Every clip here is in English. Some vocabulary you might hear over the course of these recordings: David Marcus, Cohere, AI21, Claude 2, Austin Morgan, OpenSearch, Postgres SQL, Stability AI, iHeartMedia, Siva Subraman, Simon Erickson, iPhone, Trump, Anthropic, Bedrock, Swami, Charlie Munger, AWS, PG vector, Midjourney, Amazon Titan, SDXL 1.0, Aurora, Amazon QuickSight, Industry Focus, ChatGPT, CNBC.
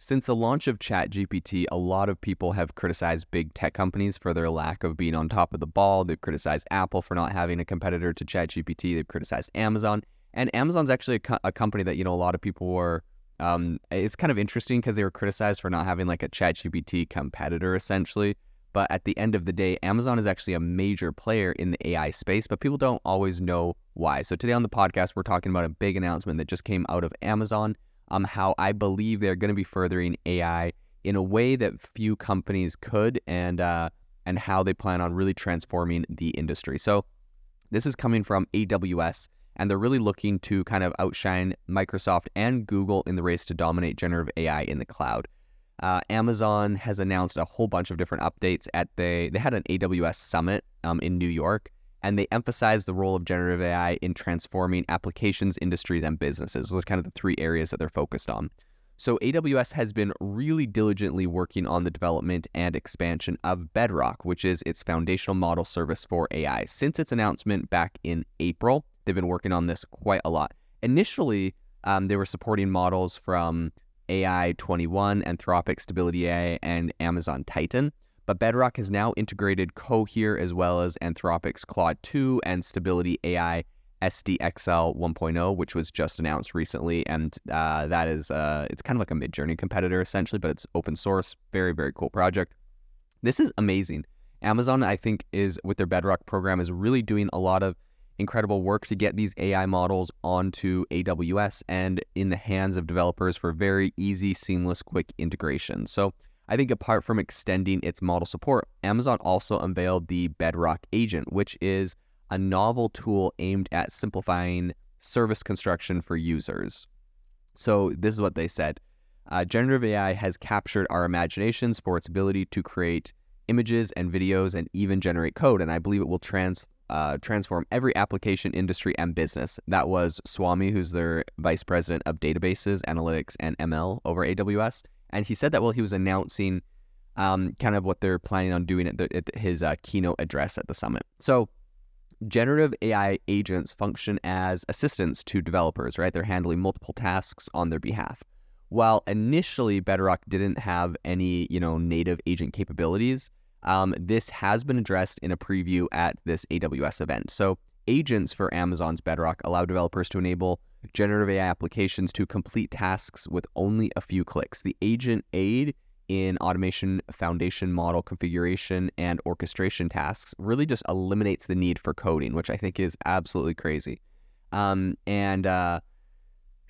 Since the launch of ChatGPT, a lot of people have criticized big tech companies for their lack of being on top of the ball. They've criticized Apple for not having a competitor to ChatGPT. They've criticized Amazon. And Amazon's actually a company that, you know, a lot of people were, it's kind of interesting because they were criticized for not having like a ChatGPT competitor essentially. But at the end of the day, Amazon is actually a major player in the AI space, but people don't always know why. So today on the podcast, we're talking about a big announcement that just came out of Amazon, how I believe they're going to be furthering AI in a way that few companies could, and how they plan on really transforming the industry. So this is coming from AWS, and they're really looking to kind of outshine Microsoft and Google in the race to dominate generative AI in the cloud. Amazon has announced a whole bunch of different updates at they had an AWS summit in New York, and they emphasized the role of generative AI in transforming applications, industries, and businesses. Those are kind of the three areas that they're focused on. So AWS has been really diligently working on the development and expansion of Bedrock, which is its foundational model service for AI. Since its announcement back in April, they've been working on this quite a lot. Initially, they were supporting models from AI21, Anthropic, Stability AI, and Amazon Titan. But Bedrock has now integrated Cohere as well as Anthropic's Claude 2 and Stability AI SDXL 1.0, which was just announced recently. And that is, it's kind of like a Midjourney competitor essentially, but it's open source. Very, very cool project. This is amazing. Amazon, I think, is with their Bedrock program is really doing a lot of incredible work to get these AI models onto AWS and in the hands of developers for very easy, seamless, quick integration. So I think apart from extending its model support, Amazon also unveiled the Bedrock Agent, which is a novel tool aimed at simplifying service construction for users. So this is what they said. Generative AI has captured our imaginations for its ability to create images and videos and even generate code, and I believe it will transform every application, industry, and business. That was Swami, who's their vice president of databases, analytics, and ML over AWS. And he said that while he was announcing kind of what they're planning on doing at his keynote address at the summit. So generative AI agents function as assistants to developers, right? They're handling multiple tasks on their behalf. While initially Bedrock didn't have any, you know, native agent capabilities, this has been addressed in a preview at this AWS event. So agents for Amazon's Bedrock allow developers to enable generative AI applications to complete tasks with only a few clicks. The agent aid in automation, foundation model configuration, and orchestration tasks really just eliminates the need for coding, which I think is absolutely crazy. Siva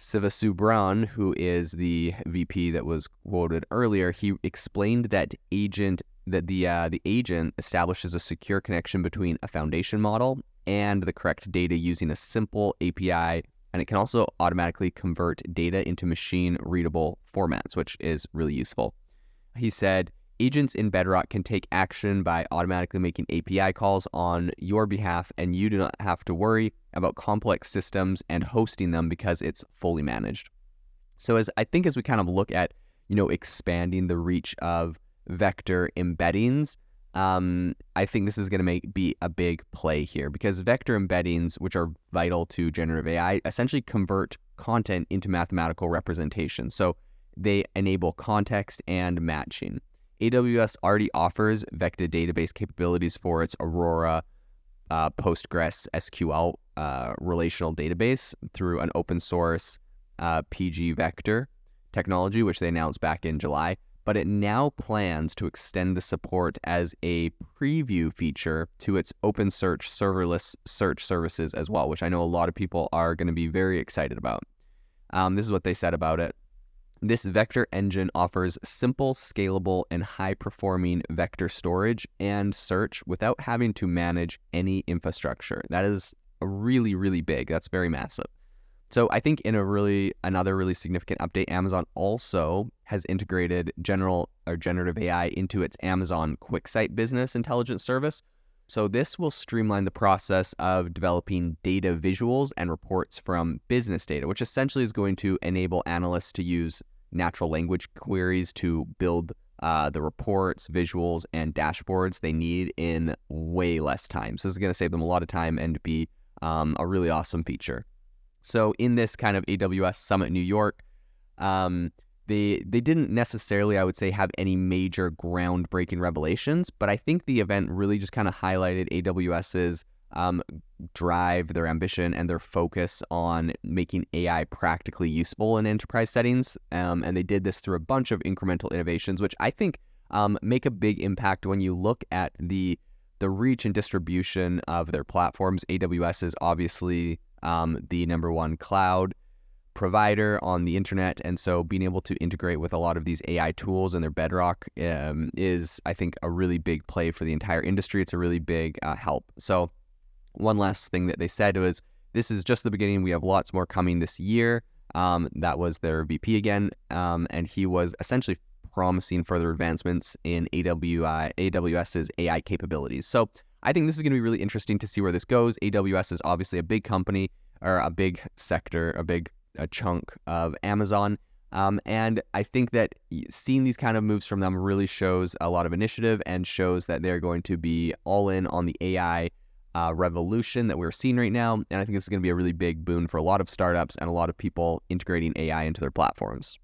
Subraman, who is the VP that was quoted earlier, he explained that the agent establishes a secure connection between a foundation model and the correct data using a simple API, and it can also automatically convert data into machine-readable formats, which is really useful. He said, agents in Bedrock can take action by automatically making API calls on your behalf, and you do not have to worry about complex systems and hosting them because it's fully managed. So as we kind of look at, you know, expanding the reach of vector embeddings, I think this is going to be a big play here, because vector embeddings, which are vital to generative AI, essentially convert content into mathematical representation. So they enable context and matching. AWS already offers vector database capabilities for its Aurora Postgres SQL relational database through an open source PG vector technology, which they announced back in July. But it now plans to extend the support as a preview feature to its OpenSearch serverless search services as well, which I know a lot of people are going to be very excited about. This is what they said about it. This vector engine offers simple, scalable, and high-performing vector storage and search without having to manage any infrastructure. That is really, really big. That's very massive. So I think in another really significant update, Amazon also has integrated generative AI into its Amazon QuickSight business intelligence service. So this will streamline the process of developing data visuals and reports from business data, which essentially is going to enable analysts to use natural language queries to build the reports, visuals, and dashboards they need in way less time. So this is going to save them a lot of time and be a really awesome feature. So in this kind of AWS Summit New York, They didn't necessarily, I would say, have any major groundbreaking revelations, but I think the event really just kind of highlighted AWS's drive, their ambition, and their focus on making AI practically useful in enterprise settings. And they did this through a bunch of incremental innovations, which I think make a big impact when you look at the reach and distribution of their platforms. AWS is obviously the number one cloud provider on the internet, and so being able to integrate with a lot of these AI tools and their Bedrock is, I think, a really big play for the entire industry. It's a really big help. So one last thing that they said was, this is just the beginning. We have lots more coming this year. That was their VP again, and he was essentially promising further advancements in AWS's AI capabilities. So I think this is going to be really interesting to see where this goes. AWS is obviously a big company, or a big sector, a chunk of Amazon. And I think that seeing these kind of moves from them really shows a lot of initiative and shows that they're going to be all in on the AI revolution that we're seeing right now. And I think this is going to be a really big boon for a lot of startups and a lot of people integrating AI into their platforms.